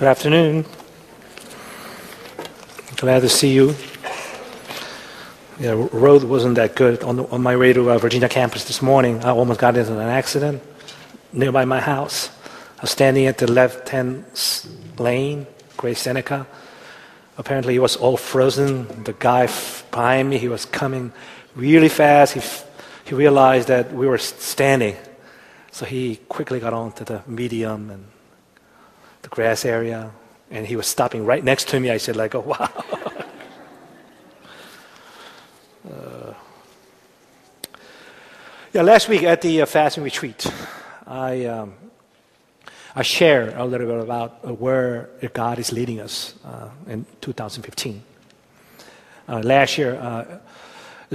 Good afternoon. Glad to see you. The road wasn't that good. On my way to Virginia campus this morning, I almost got into an accident nearby my house. I was standing at the left-hand lane, Gray Seneca. Apparently, it was all frozen. The guy behind me, he was coming really fast. He realized that we were standing. So he quickly got onto the median and the grass area, and he was stopping right next to me. I said, like, oh, wow. Last week at the fasting retreat, I shared a little bit about where God is leading us in 2015. Last year,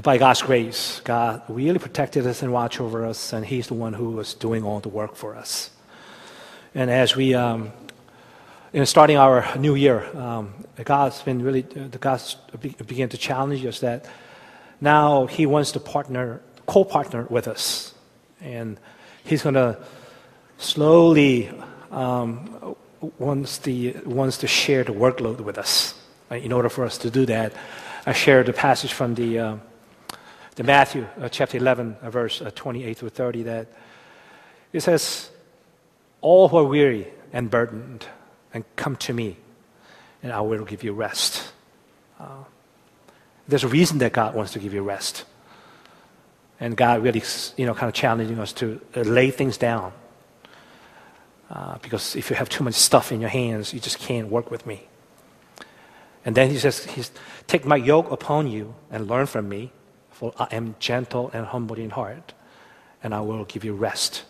by God's grace, God really protected us and watched over us, and He's the one who was doing all the work for us. And as we starting our new year, God began to challenge us that now He wants to co-partner with us, and He's going to slowly wants to share the workload with us. In order for us to do that, I shared the passage from the Matthew chapter 11, verse 28 through 30, that it says, "All who are weary and burdened, and come to me, and I will give you rest." There's a reason that God wants to give you rest, and God really, kind of challenging us to lay things down. Because if you have too much stuff in your hands, you just can't work with me. And then He says, "Take my yoke upon you and learn from me, for I am gentle and humble in heart, and I will give you rest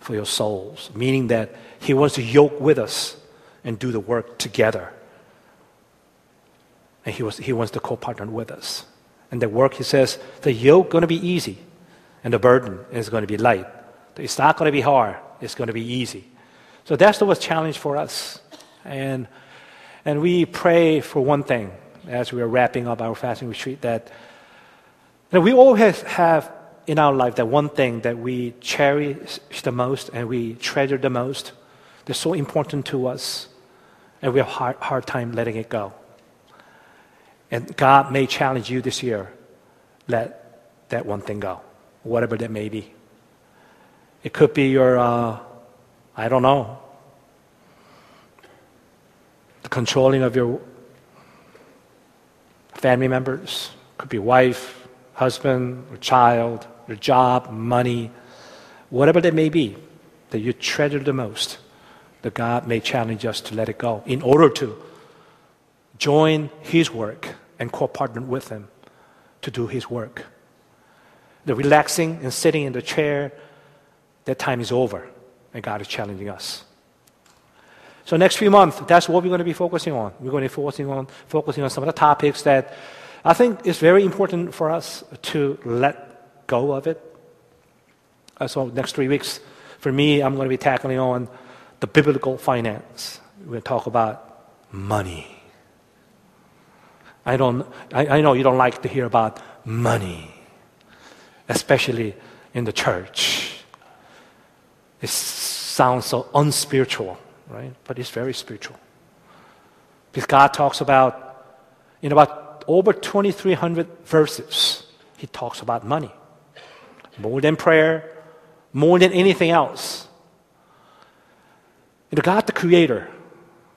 for your souls." Meaning that He wants to yoke with us and do the work together. And He wants to co-partner with us. And the work, He says, the yoke is going to be easy, and the burden is going to be light. It's not going to be hard. It's going to be easy. So that's the challenge for us. And we pray for one thing as we are wrapping up our fasting retreat, that we always have in our life that one thing that we cherish the most and we treasure the most, that's so important to us, and we have a hard time letting it go. And God may challenge you this year, let that one thing go, whatever that may be. It could be your, the controlling of your family members. It could be wife, husband, or child, your job, money, whatever that may be that you treasure the most, that God may challenge us to let it go in order to join His work and co-partner with Him to do His work. The relaxing and sitting in the chair, that time is over, and God is challenging us. So next few months, that's what we're going to be focusing on. We're going to be focusing on some of the topics that I think is very important for us to let go of it. So next 3 weeks, for me, I'm going to be tackling on the biblical finance. We'll talk about money. I know you don't like to hear about money, especially in the church. It sounds so unspiritual, right? But it's very spiritual. Because God talks about, in about over 2,300 verses, He talks about money. More than prayer, more than anything else. God, the Creator,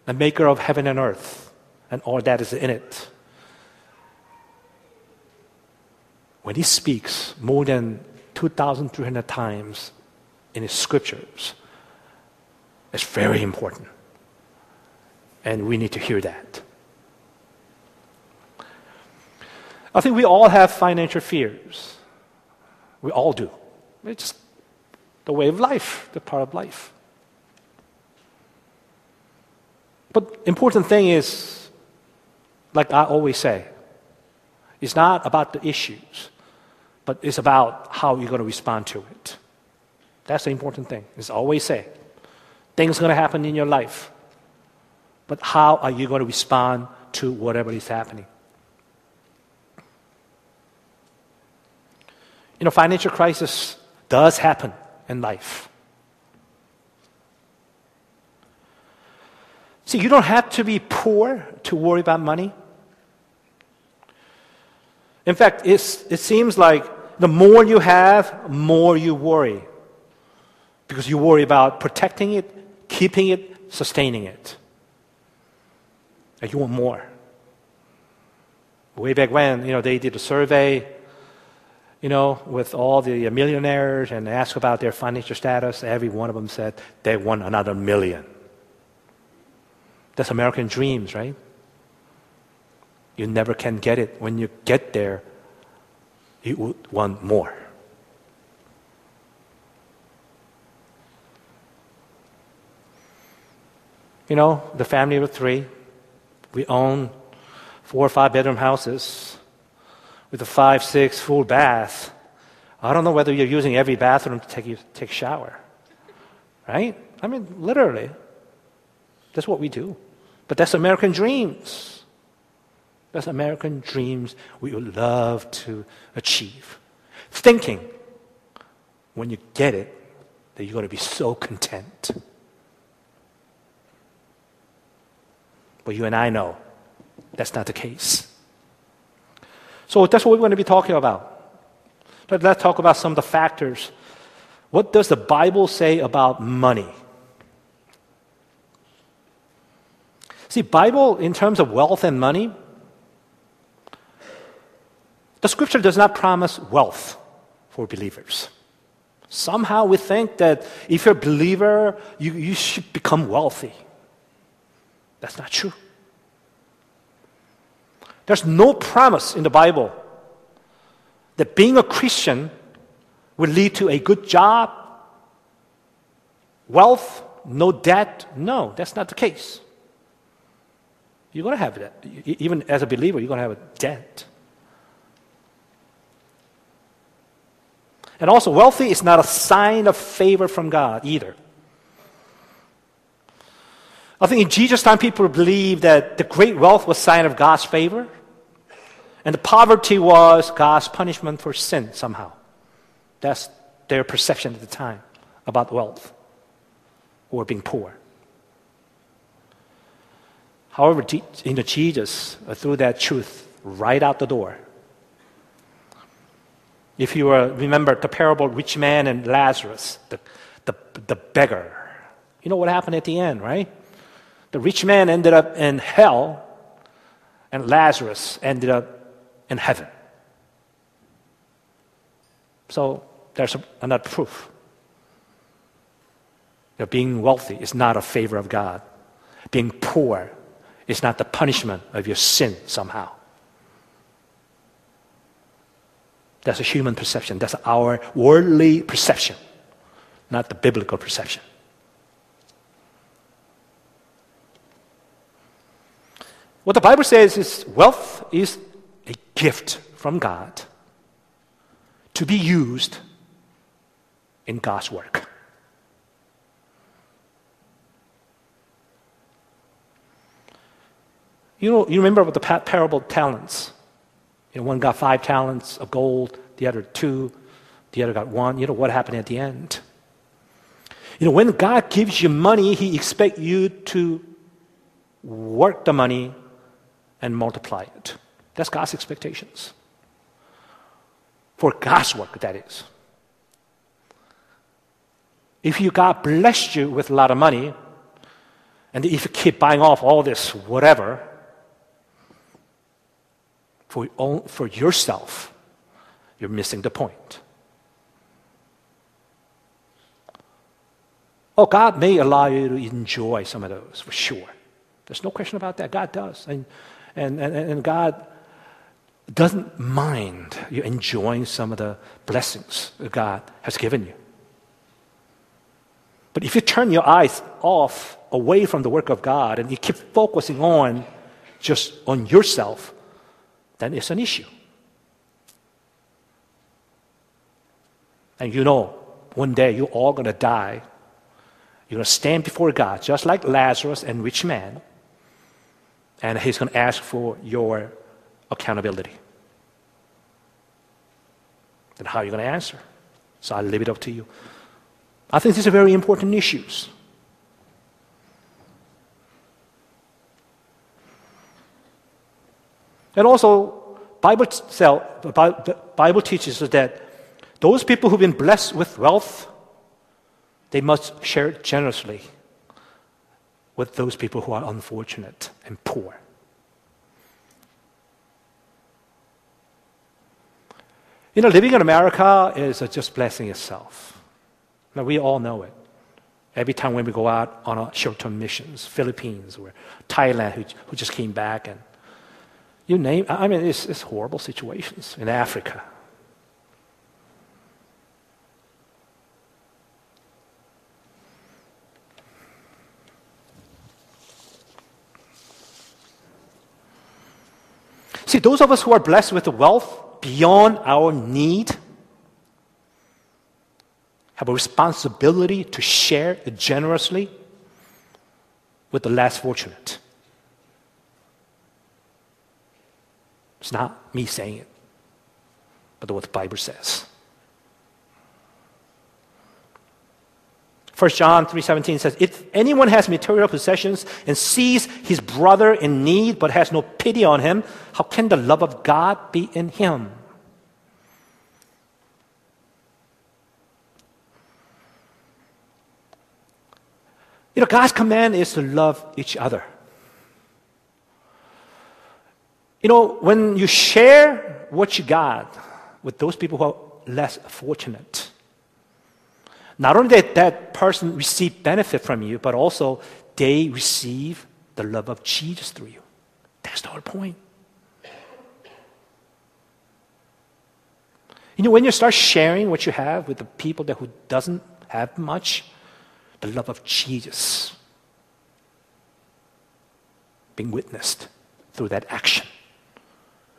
the Maker of heaven and earth, and all that is in it. When He speaks more than 2,300 times in His scriptures, it's very important. And we need to hear that. I think we all have financial fears. We all do. It's just the way of life, the part of life. But important thing is, like I always say, it's not about the issues, but it's about how you're going to respond to it. That's the important thing. It's always say, things are going to happen in your life, but how are you going to respond to whatever is happening? Financial crisis does happen in life. See, you don't have to be poor to worry about money. In fact, it seems like the more you have, more you worry. Because you worry about protecting it, keeping it, sustaining it. Like you want more. Way back when, they did a survey, with all the millionaires and asked about their financial status. Every one of them said they want another million. That's American dreams, right? You never can get it. When you get there, you would want more. The family of three, we own 4 or 5 bedroom houses with a 5-6 full bath. I don't know whether you're using every bathroom to take a shower, right? I mean, literally, that's what we do. But that's American dreams. That's American dreams we would love to achieve. Thinking, when you get it, that you're going to be so content. But you and I know that's not the case. So that's what we're going to be talking about. But let's talk about some of the factors. What does the Bible say about money? See, Bible, in terms of wealth and money, the scripture does not promise wealth for believers. Somehow we think that if you're a believer, you should become wealthy. That's not true. There's no promise in the Bible that being a Christian will lead to a good job, wealth, no debt. No, that's not the case. You're going to have that. Even as a believer, you're going to have a debt. And also, wealthy is not a sign of favor from God either. I think in Jesus' time, people believed that the great wealth was a sign of God's favor, and the poverty was God's punishment for sin somehow. That's their perception at the time about wealth or being poor. However, Jesus threw that truth right out the door. If you remember the parable of rich man and Lazarus, the beggar. You know what happened at the end, right? The rich man ended up in hell, and Lazarus ended up in heaven. So there's another proof that being wealthy is not a favor of God. Being poor is not the punishment of your sin somehow. That's a human perception. That's our worldly perception, not the biblical perception. What the Bible says is wealth is a gift from God to be used in God's work. You remember about the parable of talents. One got 5 talents of gold, the other 2, the other got 1. What happened at the end? When God gives you money, He expects you to work the money and multiply it. That's God's expectations. For God's work, that is. If God blessed you with a lot of money, and if you keep buying off all this whatever, for yourself, you're missing the point. Oh, God may allow you to enjoy some of those, for sure. There's no question about that. God does. And God doesn't mind you enjoying some of the blessings that God has given you. But if you turn your eyes away from the work of God, and you keep focusing just on yourself, then it's an issue. And one day you're all going to die. You're going to stand before God, just like Lazarus and rich man, and He's going to ask for your accountability. Then how are you going to answer? So I leave it up to you. I think these are very important issues. And also, Bible teaches us that those people who've been blessed with wealth, they must share generously with those people who are unfortunate and poor. You know, living in America is just blessing itself. Now, we all know it. Every time when we go out on our short-term missions, Philippines or Thailand, who just came back, and you name, I mean, it's horrible situations in Africa. See, those of us who are blessed with wealth beyond our need have a responsibility to share generously with the less fortunate. It's not me saying it, but what the Bible says. First John 3:17 says, if anyone has material possessions and sees his brother in need but has no pity on him, how can the love of God be in him? You know, God's command is to love each other. You know, when you share what you got with those people who are less fortunate, not only did that person receive benefit from you, but also they receive the love of Jesus through you. That's the whole point. You know, when you start sharing what you have with the people that who doesn't have much, the love of Jesus being witnessed through that action.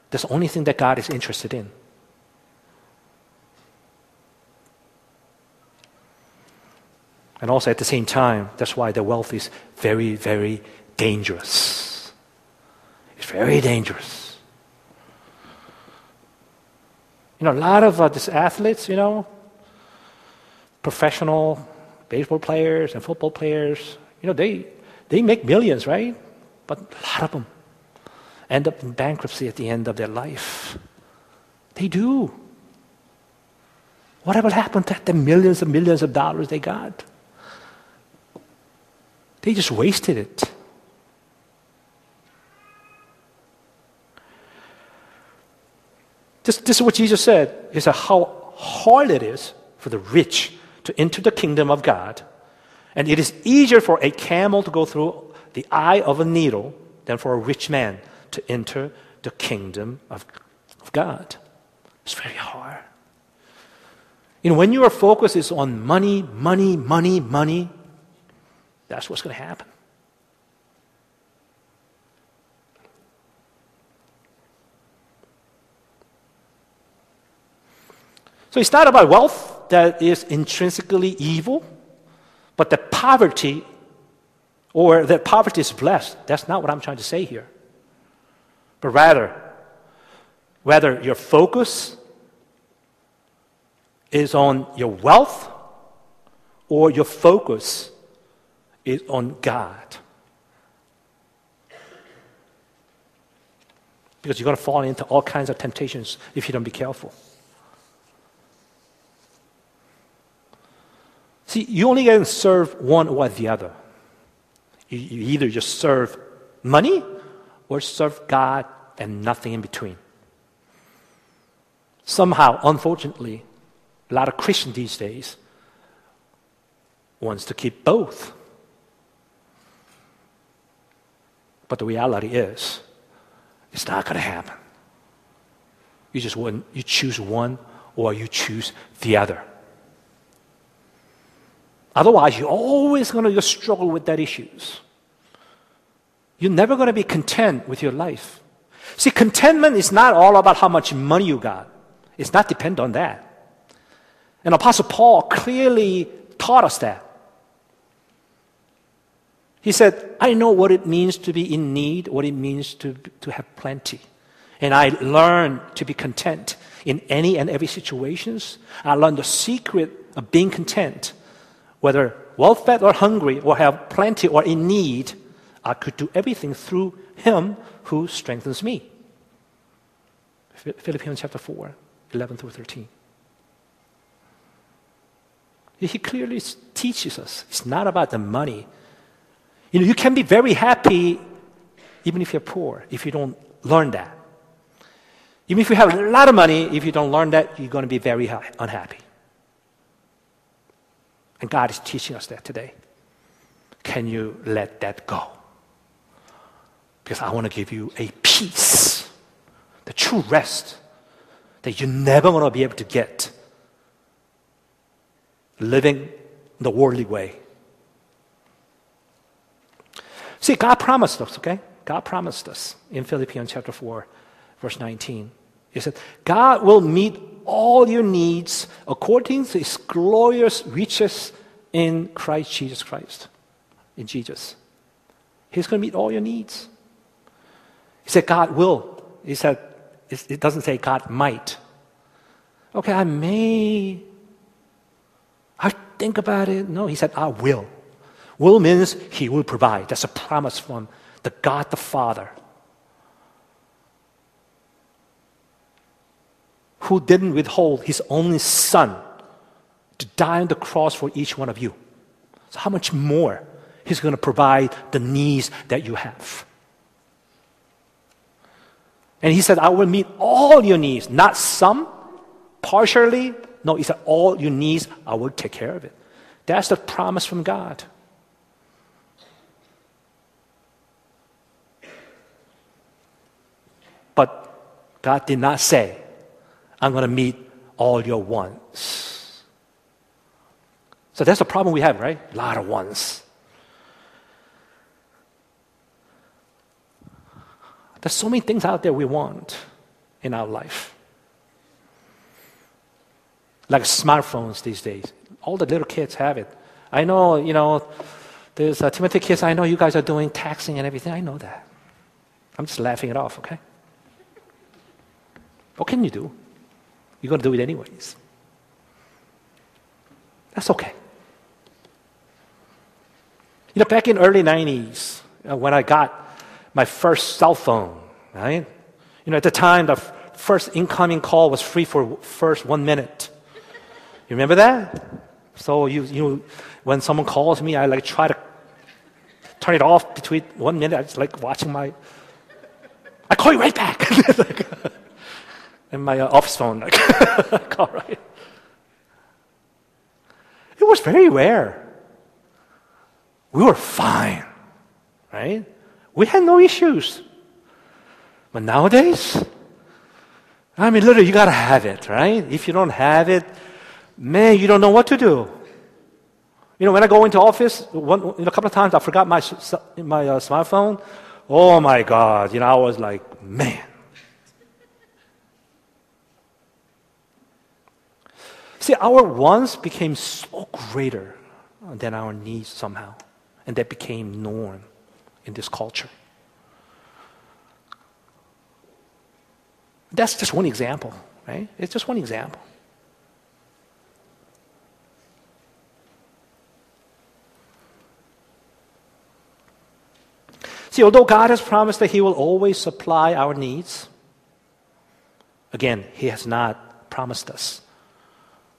That's the only thing that God is interested in. And also at the same time, that's why the wealth is very, very dangerous. It's very dangerous. You know, a lot of these athletes, you know, professional baseball players and football players, you know, they make millions, right? But a lot of them end up in bankruptcy at the end of their life. They do. Whatever happened to the millions and millions of dollars they got? They just wasted it. This is what Jesus said. He said how hard it is for the rich to enter the kingdom of God, and it is easier for a camel to go through the eye of a needle than for a rich man to enter the kingdom of God. It's very hard. You know, when your focus is on money, money, money, money, that's what's going to happen. So it's not about wealth that is intrinsically evil, but that poverty, or that poverty is blessed. That's not what I'm trying to say here. But rather, whether your focus is on your wealth or your focus is on God. Because you're going to fall into all kinds of temptations if you don't be careful. See, you only can serve one or the other. You either just serve money or serve God and nothing in between. Somehow, unfortunately, a lot of Christians these days wants to keep both. But the reality is, it's not going to happen. You choose one or you choose the other. Otherwise, you're always going to struggle with that issues. You're never going to be content with your life. See, contentment is not all about how much money you got. It's not dependent on that. And Apostle Paul clearly taught us that. He said, I know what it means to be in need, what it means to have plenty. And I learned to be content in any and every situations. I learned the secret of being content. Whether well-fed or hungry, or have plenty or in need, I could do everything through Him who strengthens me. Philippians chapter 4, 11 through 13. He clearly teaches us it's not about the money. You know, you can be very happy even if you're poor, if you don't learn that. Even if you have a lot of money, if you don't learn that, you're going to be very unhappy. And God is teaching us that today. Can you let that go? Because I want to give you a peace, the true rest that you're never going to be able to get living the worldly way. See, God promised us, okay? God promised us in Philippians chapter 4, verse 19. He said, God will meet all your needs according to his glorious riches in Christ Jesus Christ. In Jesus. He's going to meet all your needs. He said, God will. He said, it doesn't say God might. Okay, I may. I think about it. No, he said, I will. Will means he will provide. That's a promise from the God the Father, who didn't withhold his only son to die on the cross for each one of you. So how much more he's going to provide the needs that you have. And he said, I will meet all your needs, not some, partially. No, he said, all your needs, I will take care of it. That's the promise from God. But God did not say, I'm going to meet all your wants. So that's the problem we have, right? A lot of wants. There's so many things out there we want in our life. Like smartphones these days. All the little kids have it. I know, you know, there's Timothy kids, I know you guys are doing texting and everything. I know that. I'm just laughing it off, okay? What can you do? You're going to do it anyways. That's okay. You know, back in early 90s, when I got my first cell phone, right? You know, at the time, the first incoming call was free for first 1 minute. You remember that? So, you know, when someone calls me, I like try to turn it off between 1 minute. I just like watching my... I call you right back. And my office phone, like, all right. It was very rare. We were fine, right? We had no issues. But nowadays, I mean, literally, you gotta have it, right? If you don't have it, man, you don't know what to do. You know, when I go into office, a couple of times I forgot my smartphone. Oh my God, you know, I was like, man. See, our wants became so greater than our needs somehow. And that became norm in this culture. That's just one example, right? It's just one example. See, although God has promised that he will always supply our needs, again, he has not promised us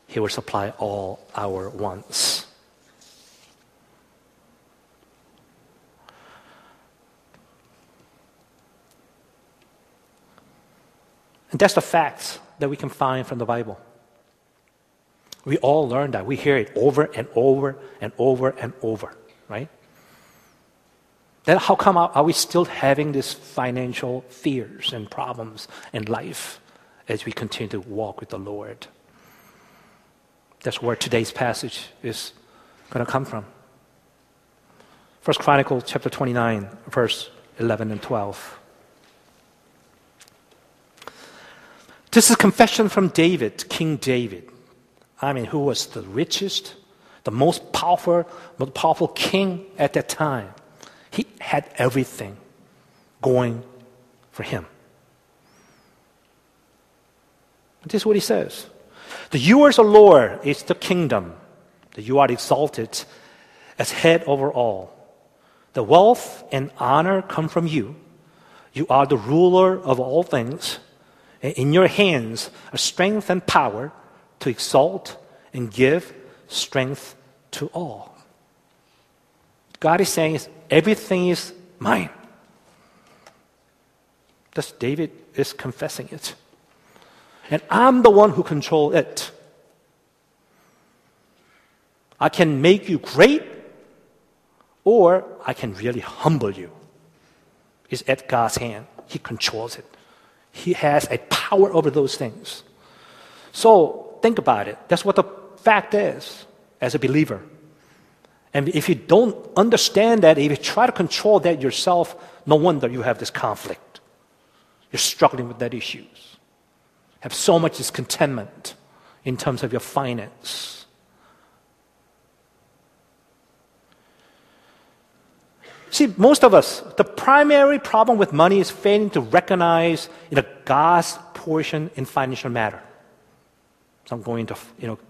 he will supply all our wants. And that's the facts that we can find from the Bible. We all learn that. We hear it over and over and over and over, right? Then how come are we still having these financial fears and problems in life as we continue to walk with the Lord? That's where today's passage is going to come from. First Chronicles chapter 29, verse 11 and 12. This is a confession from David, King David. I mean, who was the richest, the most powerful king at that time. He had everything going for him. This is what he says. The yours, O Lord, is the kingdom, that you are exalted as head over all. The wealth and honor come from you. You are the ruler of all things. In your hands are strength and power to exalt and give strength to all. God is saying, everything is mine. Thus David is confessing it. And I'm the one who controls it. I can make you great, or I can really humble you. It's at God's hand. He controls it. He has a power over those things. So think about it. That's what the fact is as a believer. And if you don't understand that, if you try to control that yourself, no wonder you have this conflict. You're struggling with that issues. Have so much discontentment in terms of your finance. See, most of us, the primary problem with money is failing to recognize God's portion in financial matter. So I'm going to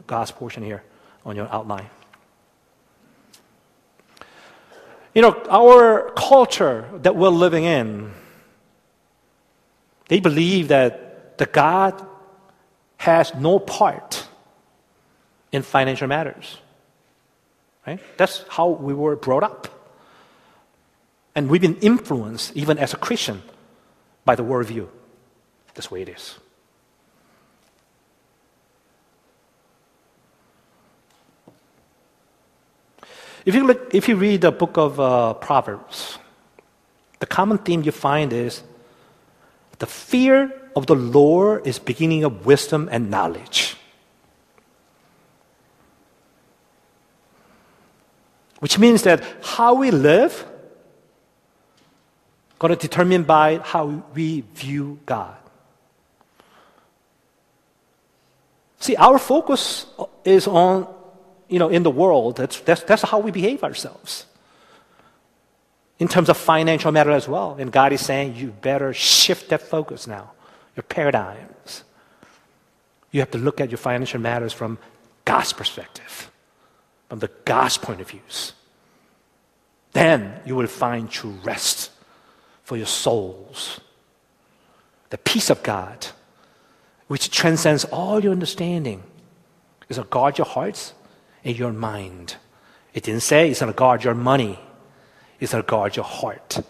God's portion here on your outline. Our culture that we're living in, they believe that the God has no part in financial matters. Right? That's how we were brought up. And we've been influenced, even as a Christian, by the worldview. That's the way it is. If you read the book of Proverbs, the common theme you find is the fear of the Lord is beginning of wisdom and knowledge. Which means that how we live going to determine by how we view God. See, our focus is on, in the world. That's how we behave ourselves. In terms of financial matter as well. And God is saying, you better shift that focus now. Your paradigms. You have to look at your financial matters from God's perspective. From the God's point of views. Then you will find true rest for your souls. The peace of God, which transcends all your understanding, is to guard your hearts and your mind. It didn't say it's going to guard your money. It's going to guard your heart.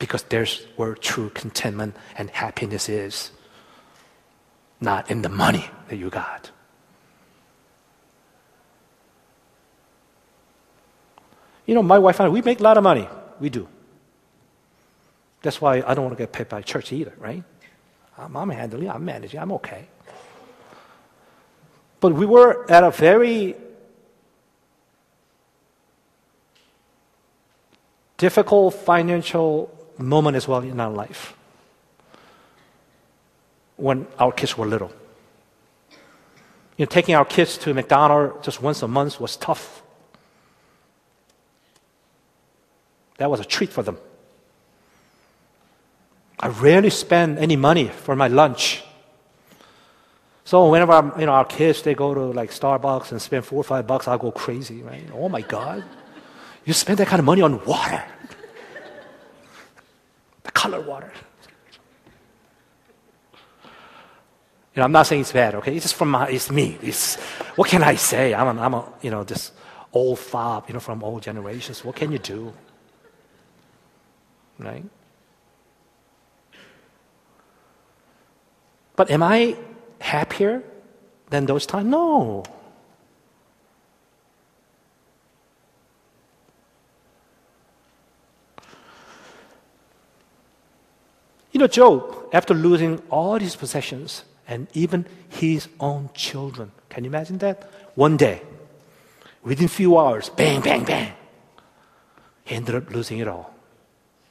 Because there's where true contentment and happiness is. Not in the money that you got. My wife and I, we make a lot of money. We do. That's why I don't want to get paid by church either, right? I'm handling, I'm managing, I'm okay. But we were at a very difficult financial moment as well in our life when our kids were little. Taking our kids to McDonald's just once a month was tough. That was a treat for them. I rarely spend any money for my lunch. So whenever our kids, they go to Starbucks and spend $4 or $5, I go crazy, right? Oh my God, you spend that kind of money on water, the colored water. I'm not saying it's bad, okay? It's just it's me. It's what can I say? I'm this old fob, from old generations. What can you do, right? But am I happier than those times? No. Job, after losing all his possessions and even his own children, can you imagine that? One day, within a few hours, bang, bang, bang, he ended up losing it all.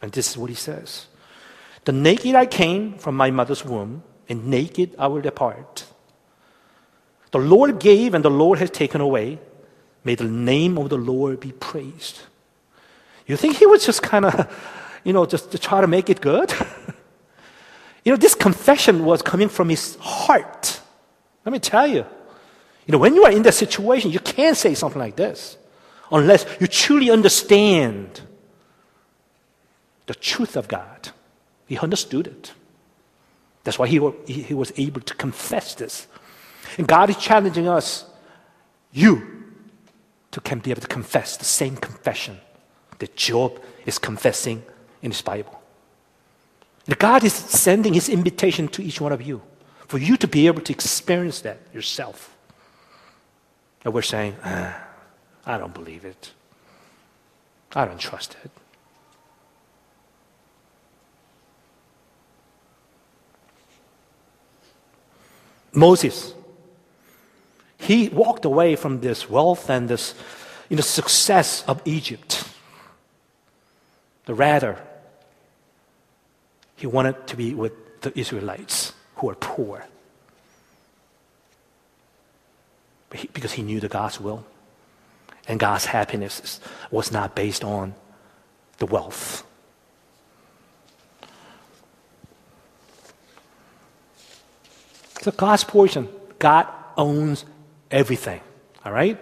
And this is what he says. The naked I came from my mother's womb, and naked I will depart. The Lord gave, and the Lord has taken away. May the name of the Lord be praised. You think he was just kind of, just to try to make it good? This confession was coming from his heart. Let me tell you. When you are in that situation, you can't say something like this unless you truly understand the truth of God. He understood it. That's why he was able to confess this. And God is challenging us, you, to be able to confess the same confession that Job is confessing in his Bible. And God is sending his invitation to each one of you, for you to be able to experience that yourself. And we're saying, I don't believe it. I don't trust it. Moses, he walked away from this wealth and this success of Egypt. But rather, he wanted to be with the Israelites who are poor. Because he knew the God's will. And God's happiness was not based on the wealth. So God's portion, God owns everything. All right?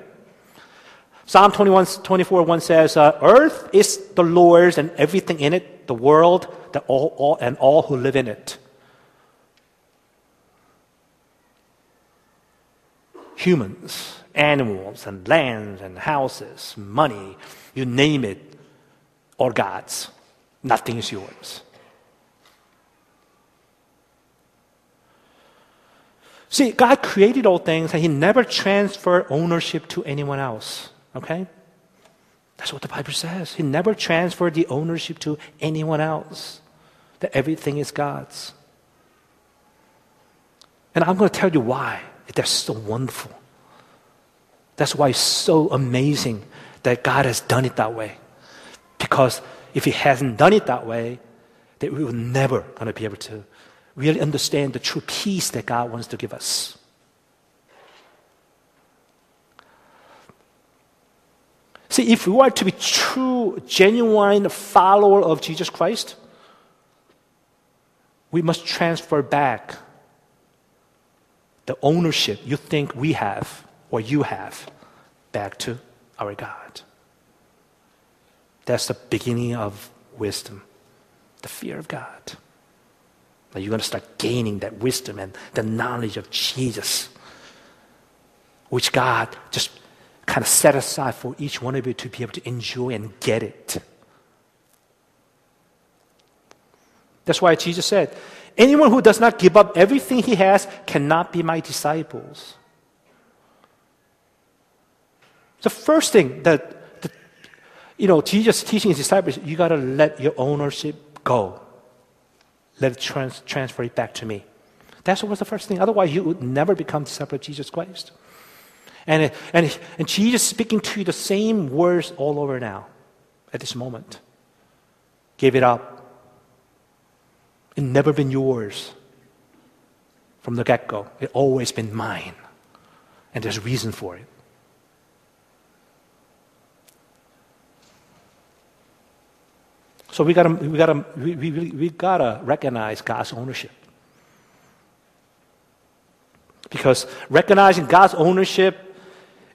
Psalm 24:1 says, earth is the Lord's and everything in it, the world and all who live in it. Humans, animals, and lands, and houses, money, you name it, or God's. Nothing is yours. See, God created all things, and he never transferred ownership to anyone else. Okay? That's what the Bible says. He never transferred the ownership to anyone else. That everything is God's. And I'm going to tell you why. That's so wonderful. That's why it's so amazing that God has done it that way. Because if he hasn't done it that way, then we were never going to be able to really understand the true peace that God wants to give us. See, if we are to be true, genuine follower of Jesus Christ, we must transfer back the ownership you think we have or you have back to our God. That's the beginning of wisdom, the fear of God. Now you're going to start gaining that wisdom and the knowledge of Jesus, which God just kind of set aside for each one of you to be able to enjoy and get it. That's why Jesus said, anyone who does not give up everything he has cannot be my disciples. The first thing that Jesus teaching his disciples, you got to let your ownership go. Let it transfer it back to me. That was the first thing. Otherwise, you would never become disciple of Jesus Christ. And Jesus is speaking to you the same words all over now, at this moment. Give it up. It's never been yours from the get-go. It's always been mine. And there's a reason for it. So we gotta recognize God's ownership. Because recognizing God's ownership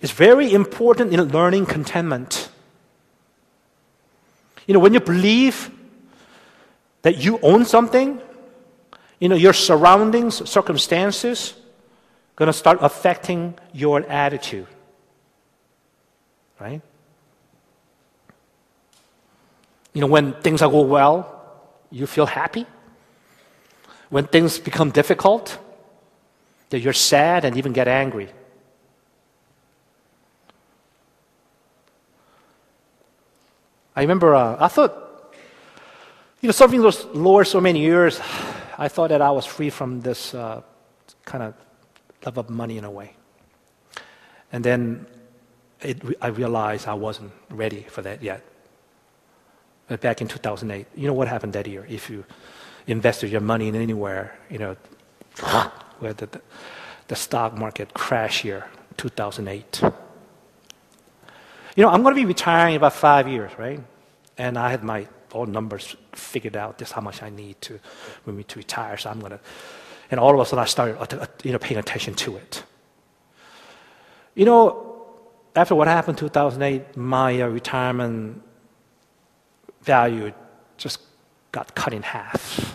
is very important in learning contentment. When you believe that you own something, your surroundings, circumstances, going to start affecting your attitude. Right? When things go well, you feel happy. When things become difficult, that you're sad and even get angry. I remember, I thought, serving the Lord so many years, I thought that I was free from this kind of love of money in a way. And then I realized I wasn't ready for that yet. But back in 2008, you know what happened that year? If you invested your money in anywhere, where the stock market crashed here, 2008. I'm going to be retiring in about 5 years, right? And I had my all numbers figured out. This is how much I need for me to retire. So I'm going to, and all of a sudden I started, paying attention to it. After what happened in 2008, my retirement value just got cut in half.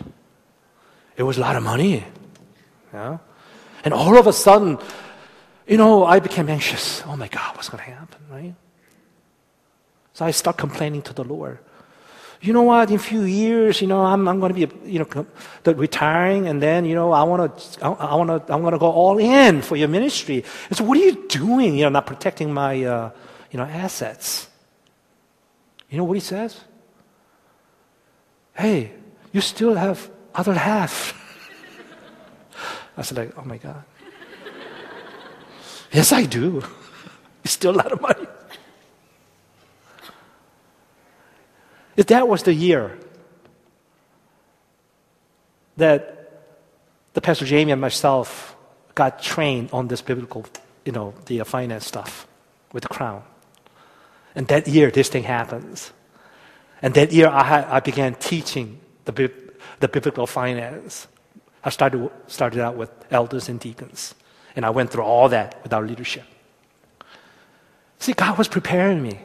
It was a lot of money. Yeah? And all of a sudden, you know, I became anxious. Oh my God, what's going to happen, right? So I start complaining to the Lord. You know what? In a few years, you know, I'm going to be, you know, retiring, and then, you know, I'm going to go all in for your ministry. And so, what are you doing? You know, not protecting my, you know, assets. You know what he says? Hey, you still have other half. I said, like, oh my God. Yes, I do. It's still a lot of money. If that was the year that the Pastor Jamie and myself got trained on this biblical, you know, the finance stuff with the crown. And that year, this thing happens. And that year, I began teaching the biblical finance. I started out with elders and deacons. And I went through all that with our leadership. See, God was preparing me.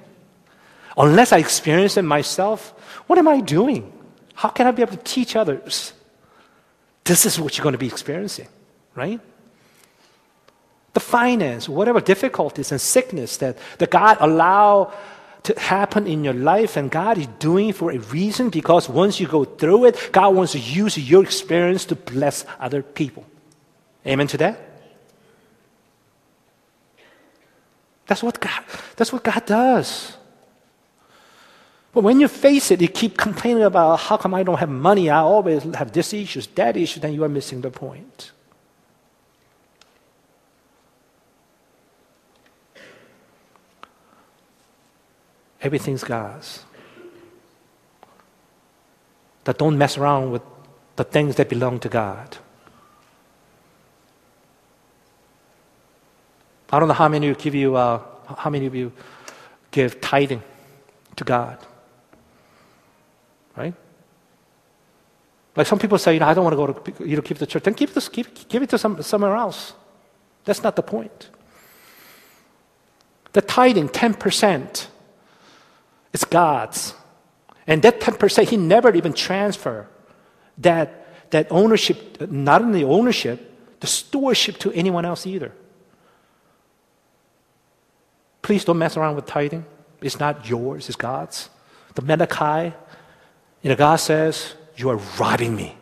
Unless I experience it myself, what am I doing? How can I be able to teach others? This is what you're going to be experiencing, right? The finance, whatever difficulties and sickness that God allow to happen in your life, and God is doing it for a reason, because once you go through it, God wants to use your experience to bless other people. Amen to that? That's what God does. But when you face it, you keep complaining about, how come I don't have money? I always have this issue, that issue. Then you are missing the point. Everything's God's. That don't mess around with the things that belong to God. I don't know how many of you give tithing to God, right? Like some people say, you know, I don't want to go to, you know, give the church. Then give it to somewhere else. That's not the point. The tithing, 10%, is God's, and that 10%, He never even transfer that ownership, not only ownership, the stewardship to anyone else either. Please don't mess around with tithing. It's not yours, it's God's. The Malachi, you know, God says, you are robbing me.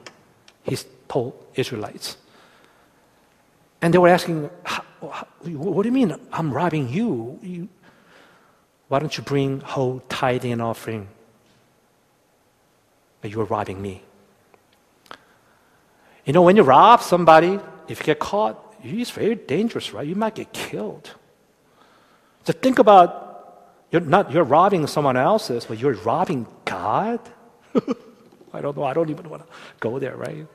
He told Israelites. And they were asking, what do you mean I'm robbing you? Why don't you bring whole tithing and offering? But you are robbing me. You know, when you rob somebody, if you get caught, it's very dangerous, right? You might get killed. So think about, you're robbing someone else's, but you're robbing God? I don't know. I don't even want to go there, right?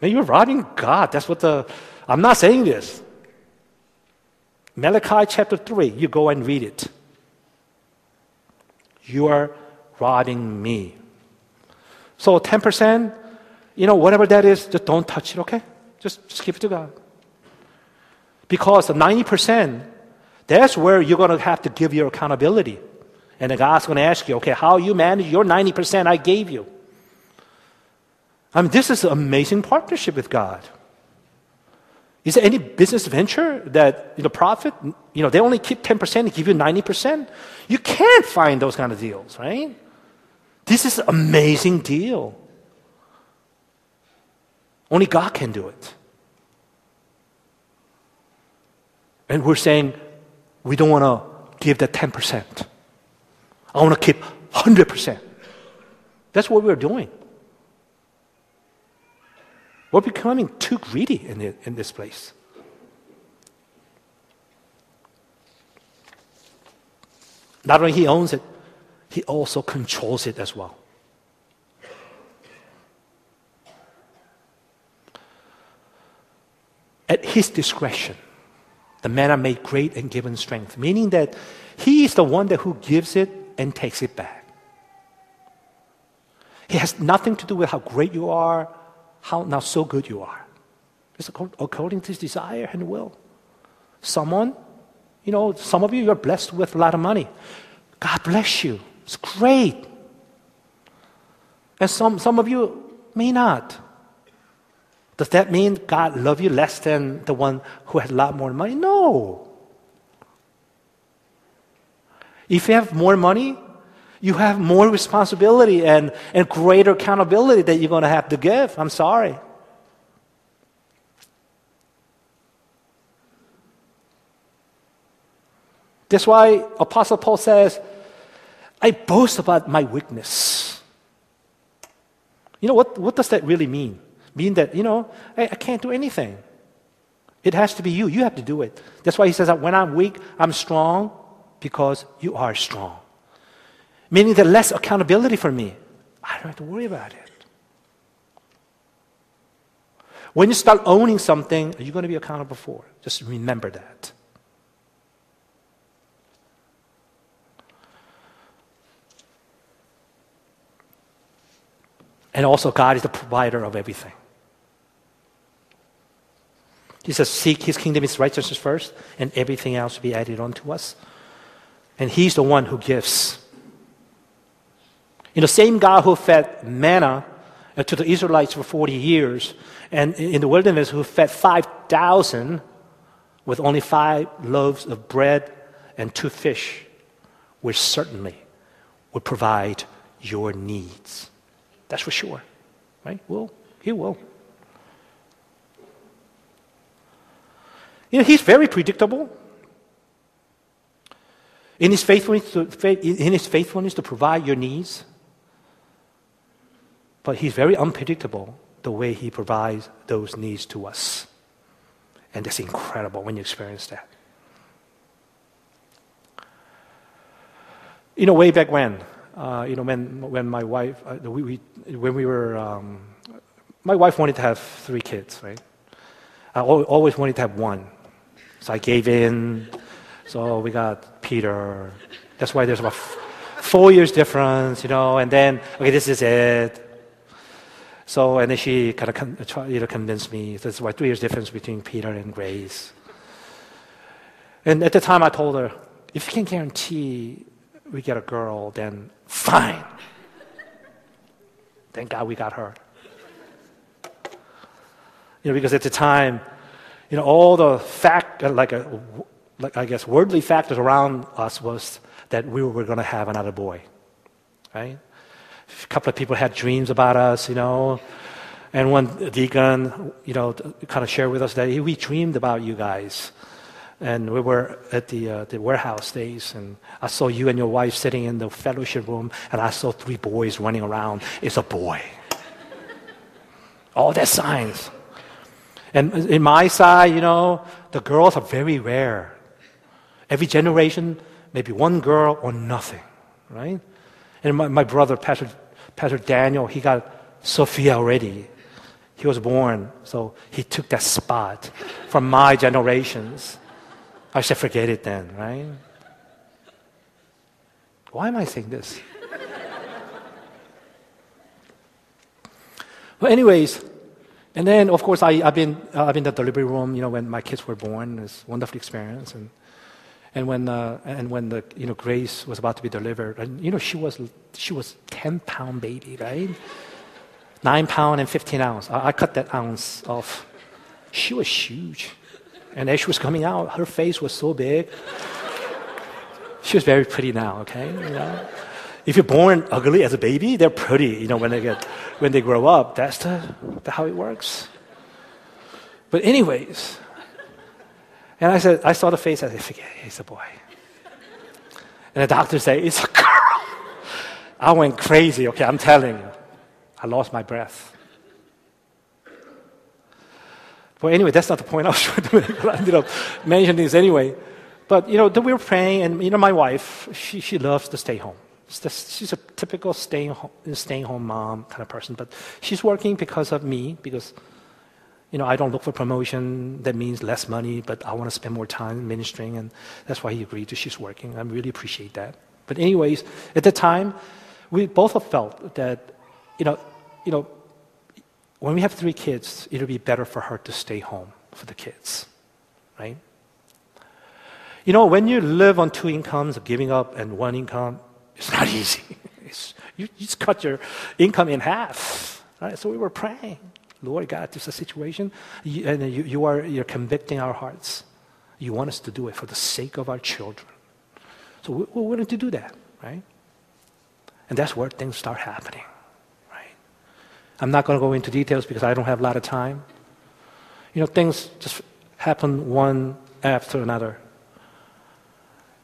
Man, you're robbing God. That's what I'm not saying this. Malachi chapter 3, you go and read it. You are robbing me. So 10%, you know, whatever that is, just don't touch it, okay? Just give it to God. Because the 90%, that's where you're going to have to give your accountability. And then God's going to ask you, okay, how you manage your 90% I gave you. I mean, this is an amazing partnership with God. Is there any business venture that, you know, profit, you know, they only keep 10% and give you 90%? You can't find those kind of deals, right? This is an amazing deal. Only God can do it. And we're saying, we don't want to give that 10%. I want to keep 100%. That's what we're doing. We're becoming too greedy in this place. Not only He owns it, He also controls it as well. At His discretion, the man are made great and given strength, meaning that He is the one that who gives it and takes it back. It has nothing to do with how great you are, how now so good you are. It's according to His desire and will. Someone, you know, some of you, you're blessed with a lot of money. God bless you. It's great. And some of you may not. Does that mean God loves you less than the one who has a lot more money? No. If you have more money, you have more responsibility and greater accountability that you're going to have to give. I'm sorry. That's why Apostle Paul says, I boast about my weakness. You know, what does that really mean? Mean that, you know, I can't do anything. It has to be you. You have to do it. That's why he says that when I'm weak, I'm strong because you are strong. Meaning that less accountability for me. I don't have to worry about it. When you start owning something, you're going to be accountable for it. Just remember that. And also, God is the provider of everything. He says, seek His kingdom, His righteousness first, and everything else will be added onto us. And He's the one who gives. You know, same God who fed manna to the Israelites for 40 years, and in the wilderness who fed 5,000 with only 5 loaves of bread and 2 fish, which certainly will provide your needs. That's for sure, right? He will. You know, He's very predictable. In His faithfulness to provide your needs, but He's very unpredictable the way He provides those needs to us. And that's incredible when you experience that. You know, way back when, my wife wanted to have 3 kids, right? I always wanted to have one. So I gave in. So we got Peter. That's why there's about 4 years difference, you know, and then, okay, this is it. So, and then she kind of convinced me. That's why 3 years difference between Peter and Grace. And at the time I told her, if you can guarantee we get a girl, then fine. Thank God we got her. You know, because at the time, you know, all the worldly factors around us was that we were going to have another boy, right? A couple of people had dreams about us, you know, and one deacon, you know, kind of shared with us that we dreamed about you guys. And we were at the warehouse days, and I saw you and your wife sitting in the fellowship room, and I saw 3 boys running around. It's a boy. All that signs. And in my side, you know, the girls are very rare. Every generation, maybe one girl or nothing, right? And my brother, Pastor Daniel, he got Sophia already. He was born, so he took that spot from my generations. I said, forget it then, right? Why am I saying this? Well, anyways, and then, of course, I've been in the delivery room, you know, when my kids were born. It's a wonderful experience. And when you know, Grace was about to be delivered, and, you know, she was 10-pound baby, right? 9 pound and 15 ounce. I cut that ounce off. She was huge. And as she was coming out, her face was so big. She was very pretty now, okay? You know? If you're born ugly as a baby, they're pretty, you know, when they grow up. That's how it works. But anyways, and I saw the face, I said, forget it, it's a boy. And the doctor said, it's a girl. I went crazy, okay, I'm telling you. I lost my breath. Well, anyway, that's not the point I was trying to make, but I ended up mentioning this anyway. But, you know, we were praying, and, you know, my wife, she loves to stay home. She's a typical staying home mom kind of person, but she's working because of me, because, you know, I don't look for promotion. That means less money, but I want to spend more time ministering, and that's why he agreed that she's working. I really appreciate that. But anyways, at the time, we both felt that, you know, when we have 3 kids, it'll be better for her to stay home for the kids, right? You know, when you live on 2 incomes of giving up and 1 income, it's not easy. You just cut your income in half, right? So we were praying, Lord God, this is a situation, and you're convicting our hearts. You want us to do it for the sake of our children. So we're willing to do that, right? And that's where things start happening, right? I'm not going to go into details because I don't have a lot of time. You know, things just happen one after another.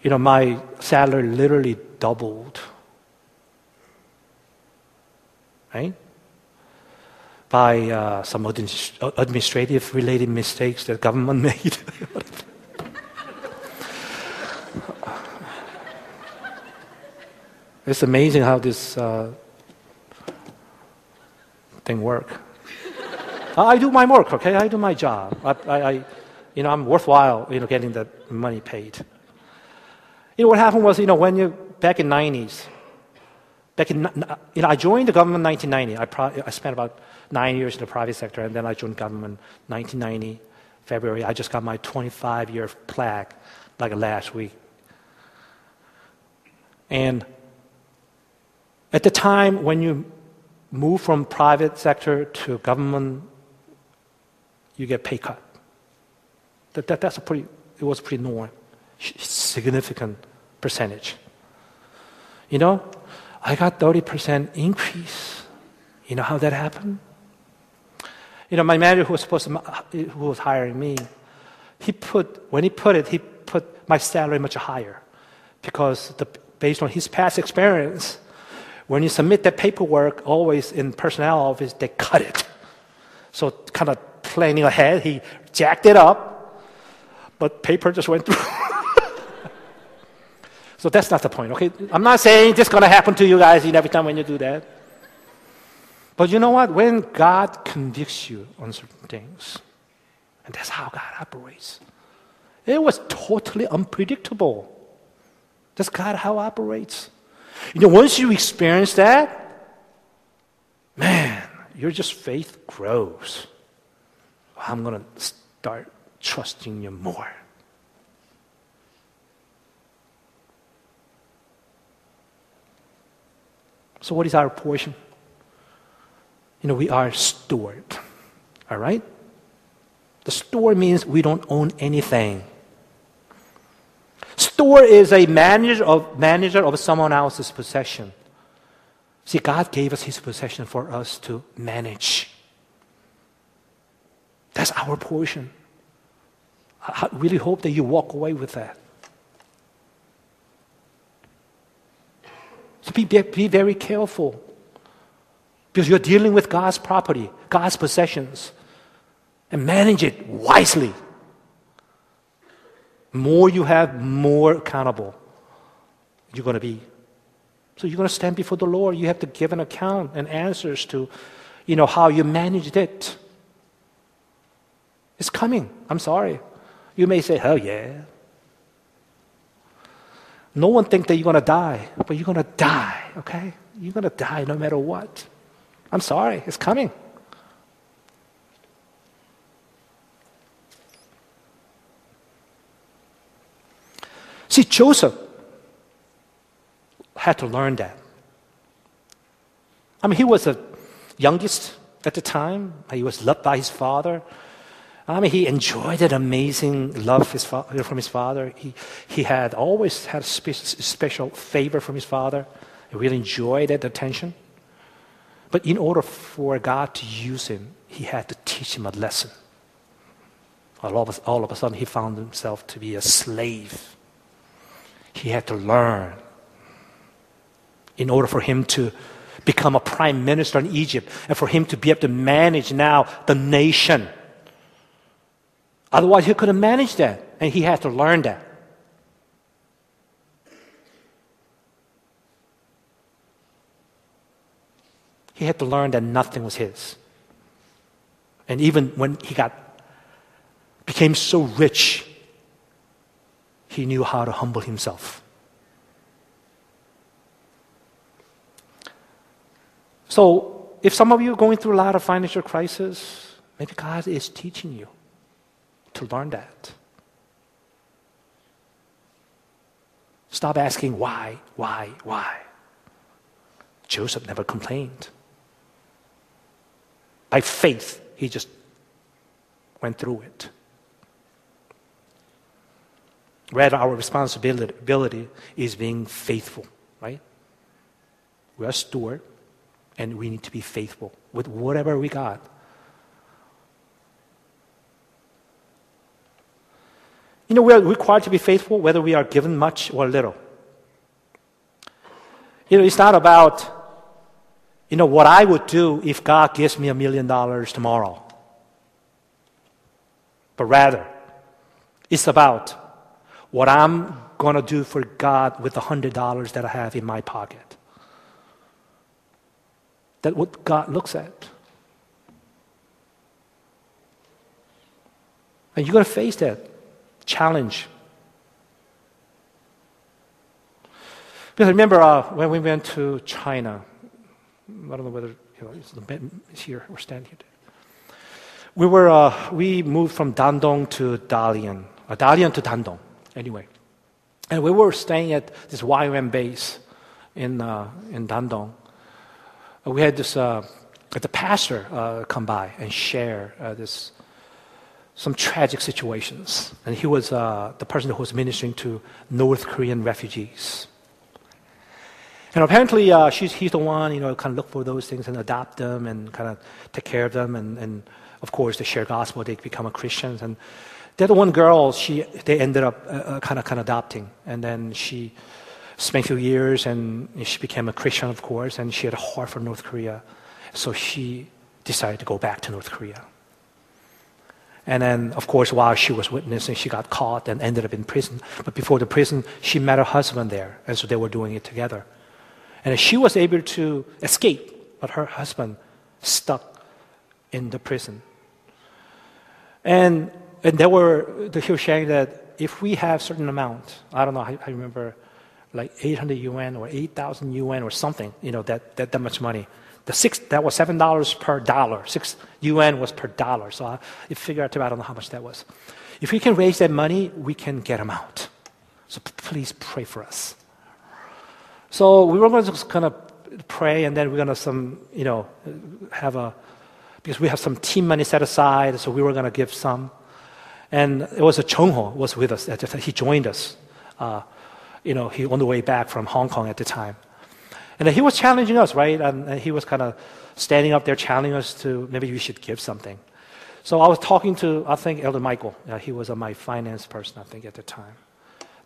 You know, my salary literally doubled, right? By some administrative-related mistakes that government made. It's amazing how this thing works. I do my work, okay? I do my job. I'm worthwhile, getting the money paid. You know, what happened was, when you back in the 90s, I joined the government in 1990. I spent about 9 years in the private sector, and then I joined government 1990, February. I just got my 25-year plaque, like last week. And at the time when you move from private sector to government, you get pay cut. It was pretty normal, significant percentage. I got 30% increase. You know how that happened? My manager who was hiring me, he put my salary much higher because based on his past experience, when you submit that paperwork, always in personnel office, they cut it. So kind of planning ahead, he jacked it up, but paper just went through. So that's not the point, okay? I'm not saying this is going to happen to you guys every time when you do that. But you know what? When God convicts you on certain things, and that's how God operates. It was totally unpredictable. That's God how operates. Once you experience that, man, your just faith grows. I'm going to start trusting you more. So what is our portion? We are steward. All right? The steward means we don't own anything. Steward is a manager of someone else's possession. See, God gave us his possession for us to manage. That's our portion. I really hope that you walk away with that. So be very careful, because you're dealing with God's property, God's possessions, and manage it wisely. More you have, more accountable you're going to be. So you're going to stand before the Lord. You have to give an account and answers to, how you managed it. It's coming. I'm sorry. You may say, "Oh yeah." No one thinks that you're going to die, but you're going to die, okay? You're going to die no matter what. I'm sorry, it's coming. See, Joseph had to learn that. He was the youngest at the time. He was loved by his father. He enjoyed that amazing love from his father. He had always had special favor from his father. He really enjoyed that attention. But in order for God to use him, he had to teach him a lesson. All of a sudden, he found himself to be a slave. He had to learn. In order for him to become a prime minister in Egypt and for him to be able to manage now the nation. Otherwise, he couldn't manage that, and he had to learn that. He had to learn that nothing was his. And even when he became so rich, he knew how to humble himself. So, if some of you are going through a lot of financial crisis, maybe God is teaching you to learn that. Stop asking why. Joseph never complained. By faith, He just went through it. Rather, our responsibility is being faithful, right? We are steward, and we need to be faithful with whatever we got. You know, we are required to be faithful whether we are given much or little. You know, it's not about, you know, what I would do if God gives me $1 million tomorrow. But rather, it's about what I'm going to do for God with the $100 that I have in my pocket. That's what God looks at. And you're going to face that challenge. Because I remember when we went to China, I don't know whether it's here or standing here. We moved from Dandong to Dalian, or Dalian to Dandong, anyway. And we were staying at this YWAM base in Dandong. We had this the pastor come by and share some tragic situations. And he was the person who was ministering to North Korean refugees. And apparently, he's the one, you know, kind of look for those things and adopt them and kind of take care of them. And of course, they share gospel. They become a Christian. And the other one girl, they ended up kind of adopting. And then she spent a few years, and she became a Christian, of course. And she had a heart for North Korea, so she decided to go back to North Korea. And then, of course, while she was witnessing, she got caught and ended up in prison. But before the prison, she met her husband there, and so they were doing it together. And she was able to escape, but her husband stuck in the prison. And he was sharing that if we have certain amount, I don't know, I remember like 800 yuan or 8,000 yuan or something, you know, that much money. That was $7 per dollar. 6 yuan was per dollar. So I figured out, I don't know how much that was. If we can raise that money, we can get them out. So please pray for us. So we were going to just kind of pray, and then we're going to because we have some team money set aside, so we were going to give some. And it was Chung-ho was with us. He joined us, he on the way back from Hong Kong at the time. And he was challenging us, right? And he was kind of standing up there challenging us to maybe we should give something. So I was talking to, I think, Elder Michael. He was my finance person, I think, at the time.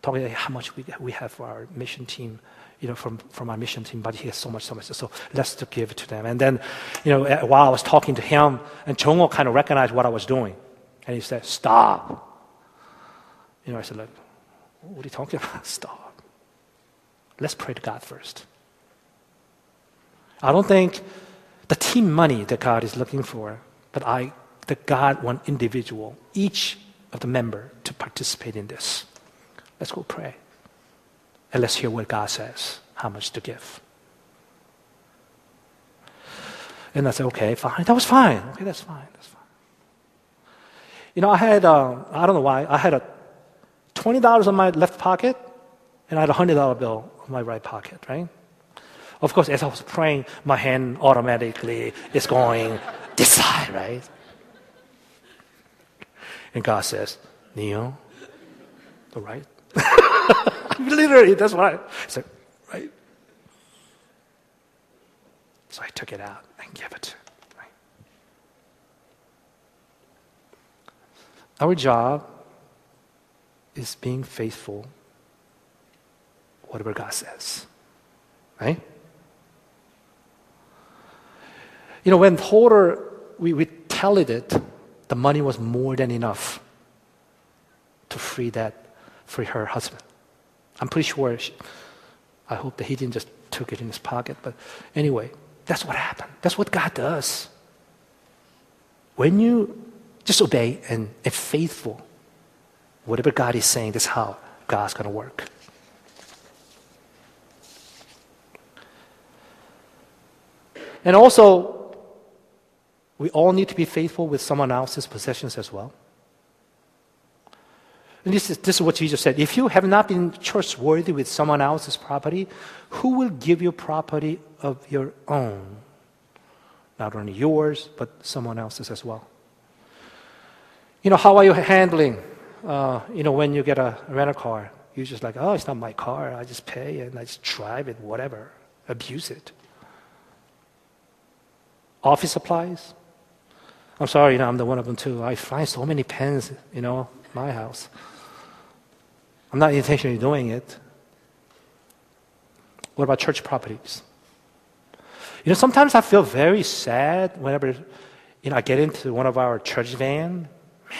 Talking about how much we have for our mission team. You know, from our mission team, but he has so much. So let's give it to them. And then, while I was talking to him, and Chung-ho kind of recognized what I was doing, and he said, "Stop." I said, "Look, what are you talking about? Stop. Let's pray to God first." I don't think the team money that God is looking for, but that God wants individual, each of the member, to participate in this. Let's go pray. And let's hear what God says, how much to give. And I said, okay, fine. That was fine. Okay, that's fine. That's fine. I had, I don't know why, I had a $20 on my left pocket, and I had a $100 bill on my right pocket, right? Of course, as I was praying, my hand automatically is going this side, right? And God says, "Neil, the right." Literally, that's what I said, right? So I took it out and gave it to him, right? Our job is being faithful, whatever God says, right? When total we tallied it, the money was more than enough to free her husband. I'm pretty sure, I hope that he didn't just took it in his pocket. But anyway, that's what happened. That's what God does. When you just obey and faithful, whatever God is saying, that's how God's going to work. And also, we all need to be faithful with someone else's possessions as well. And this is what Jesus said. If you have not been trustworthy with someone else's property, who will give you property of your own? Not only yours, but someone else's as well. You know, how are you handling, when you get a rental car? You're just like, oh, it's not my car. I just pay and I just drive it, whatever. Abuse it. Office supplies. I'm sorry, I'm the one of them too. I find so many pens, my house. I'm not intentionally doing it. What about church properties? Sometimes I feel very sad whenever, I get into one of our church van.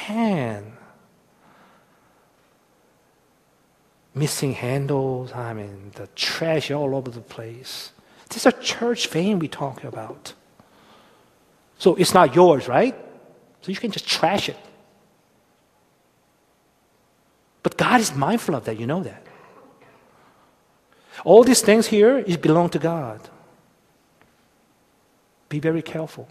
Man. Missing handles, the trash all over the place. This is a church van we talk about. So it's not yours, right? So you can just trash it. But God is mindful of that, you know that. All these things here, it belong to God. Be very careful.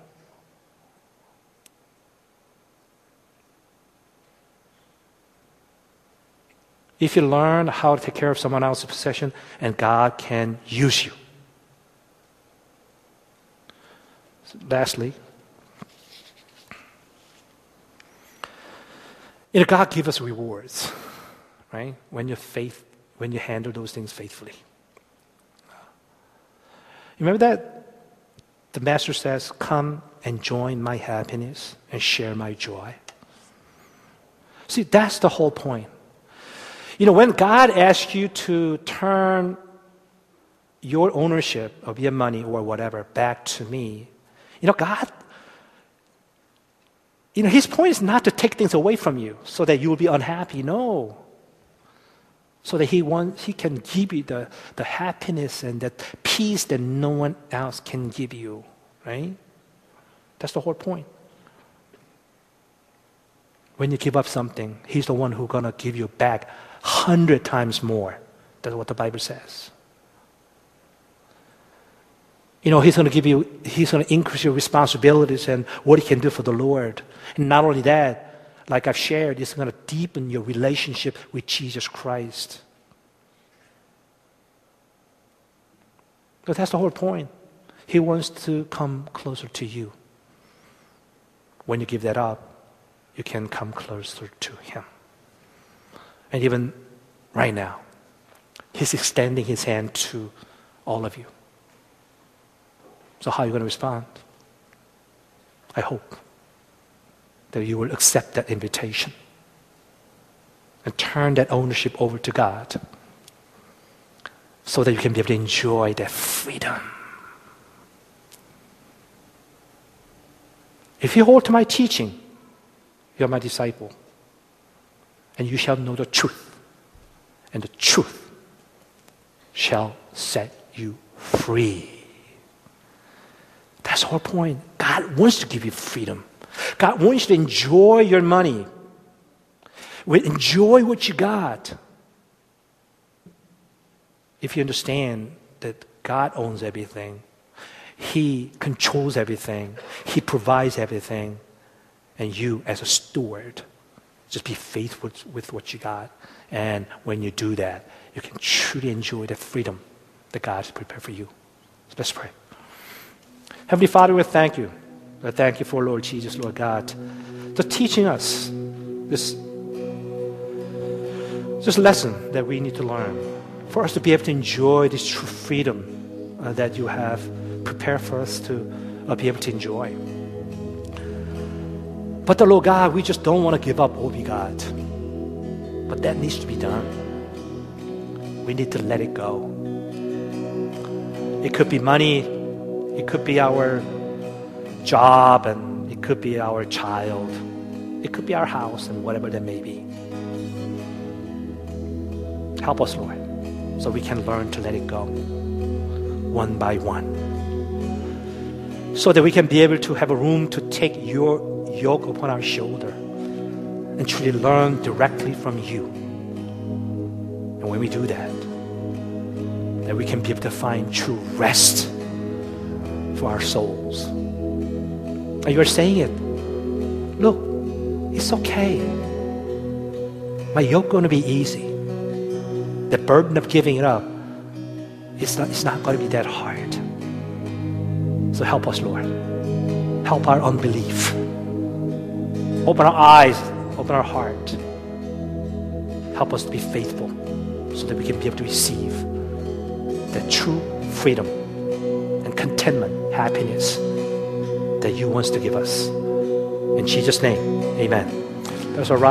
If you learn how to take care of someone else's possession, and God can use you. So lastly, God gives us rewards, right? When you handle those things faithfully. Remember that the Master says, "Come and join my happiness and share my joy." See, that's the whole point. When God asks you to turn your ownership of your money or whatever back to me, God, his point is not to take things away from you so that you will be unhappy. No. So that he can give you the happiness and that peace that no one else can give you. Right? That's the whole point. When you give up something, he's the one who's going to give you back 100 times more. That's what the Bible says. He's going to increase your responsibilities and what he can do for the Lord. And not only that, like I've shared, he's going to deepen your relationship with Jesus Christ. But that's the whole point. He wants to come closer to you. When you give that up, you can come closer to him. And even right now, he's extending his hand to all of you. So how are you going to respond? I hope that you will accept that invitation and turn that ownership over to God so that you can be able to enjoy that freedom. If you hold to my teaching, you are my disciple, and you shall know the truth, and the truth shall set you free. That's the whole point. God wants to give you freedom. God wants you to enjoy your money. Enjoy what you got. If you understand that God owns everything, he controls everything, he provides everything, and you as a steward, just be faithful with what you got. And when you do that, you can truly enjoy the freedom that God has prepared for you. So let's pray. Heavenly Father, we thank you. We thank you for Lord Jesus, Lord God, for teaching us this lesson that we need to learn for us to be able to enjoy this true freedom that you have prepared for us to be able to enjoy. But the Lord God, we just don't want to give up all we got. But that needs to be done. We need to let it go. It could be money. It could be our job, and it could be our child. It could be our house, and whatever that may be. Help us, Lord, so we can learn to let it go, one by one, so that we can be able to have a room to take your yoke upon our shoulder and truly learn directly from you. And when we do that we can be able to find true rest for our souls. And you're saying it. Look, it's okay. My yoke is going to be easy. The burden of giving it up, it's not going to be that hard. So help us, Lord, help our unbelief. Open our eyes, open our heart. Help us to be faithful so that we can be able to receive the true freedom and contentment, happiness that you want to give us. In Jesus' name, amen. Let's arise.